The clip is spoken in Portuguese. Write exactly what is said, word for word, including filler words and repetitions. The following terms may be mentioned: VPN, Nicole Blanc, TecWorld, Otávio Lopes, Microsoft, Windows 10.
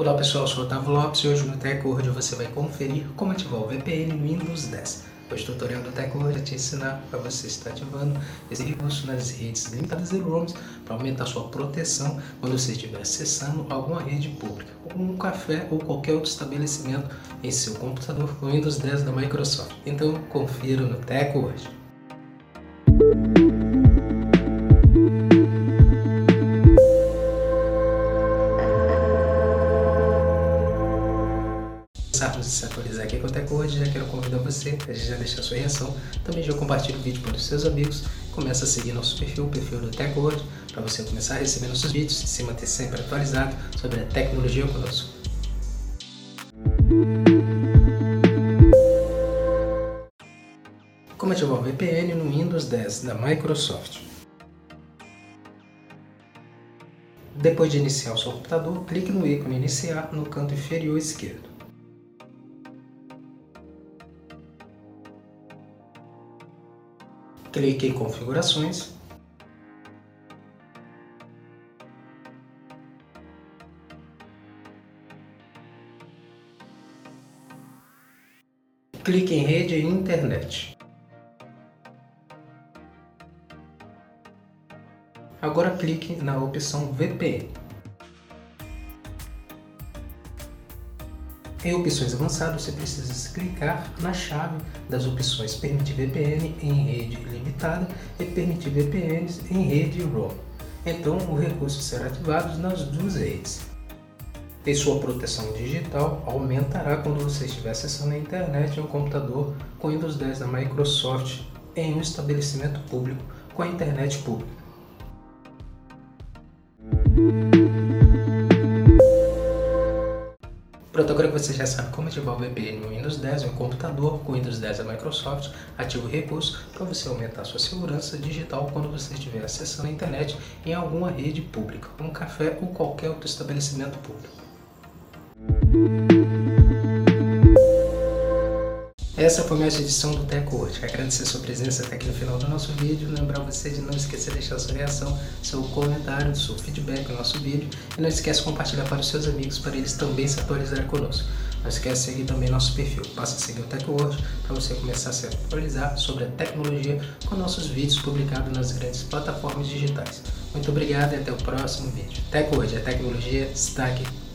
Olá pessoal, eu sou o Otávio Lopes e hoje no TecWorld você vai conferir como ativar o V P N no Windows dez. Pois o tutorial do TecWorld vai te ensinar para você estar ativando esse recurso nas redes limitadas e ROMs para aumentar sua proteção quando você estiver acessando alguma rede pública, como um café ou qualquer outro estabelecimento em seu computador com Windows dez da Microsoft. Então confira no TecWorld. Antes de se atualizar aqui com o TecWorld, já quero convidar você a já deixar sua reação, também já compartilha o vídeo para os seus amigos, começa a seguir nosso perfil, o perfil do TecWorld, para você começar a receber nossos vídeos e se manter sempre atualizado sobre a tecnologia conosco. Como ativar o V P N no Windows dez da Microsoft? Depois de iniciar o seu computador, clique no ícone Iniciar no canto inferior esquerdo. Clique em Configurações. Clique em Rede e Internet. Agora clique na opção V P N. Em opções avançadas, você precisa clicar na chave das opções Permitir V P N em rede limitada e Permitir V P Ns em rede ROM. Então, o recurso será ativado nas duas redes. E sua proteção digital aumentará quando você estiver acessando a internet ou um computador com Windows dez da Microsoft em um estabelecimento público com a internet pública. Pronto, agora que você já sabe como ativar o V P N no Windows dez, um computador com Windows dez da Microsoft, ative o recurso para você aumentar sua segurança digital quando você estiver acessando a internet em alguma rede pública, um café ou qualquer outro estabelecimento público. Essa foi mais a edição do TecWorld. Agradecer sua presença até aqui no final do nosso vídeo. Lembrar você de não esquecer de deixar sua reação, seu comentário, seu feedback no nosso vídeo. E não esquece de compartilhar para os seus amigos, para eles também se atualizarem conosco. Não esquece de seguir também nosso perfil. Basta seguir o TecWorld para você começar a se atualizar sobre a tecnologia com nossos vídeos publicados nas grandes plataformas digitais. Muito obrigado e até o próximo vídeo. TecWorld, a tecnologia está aqui.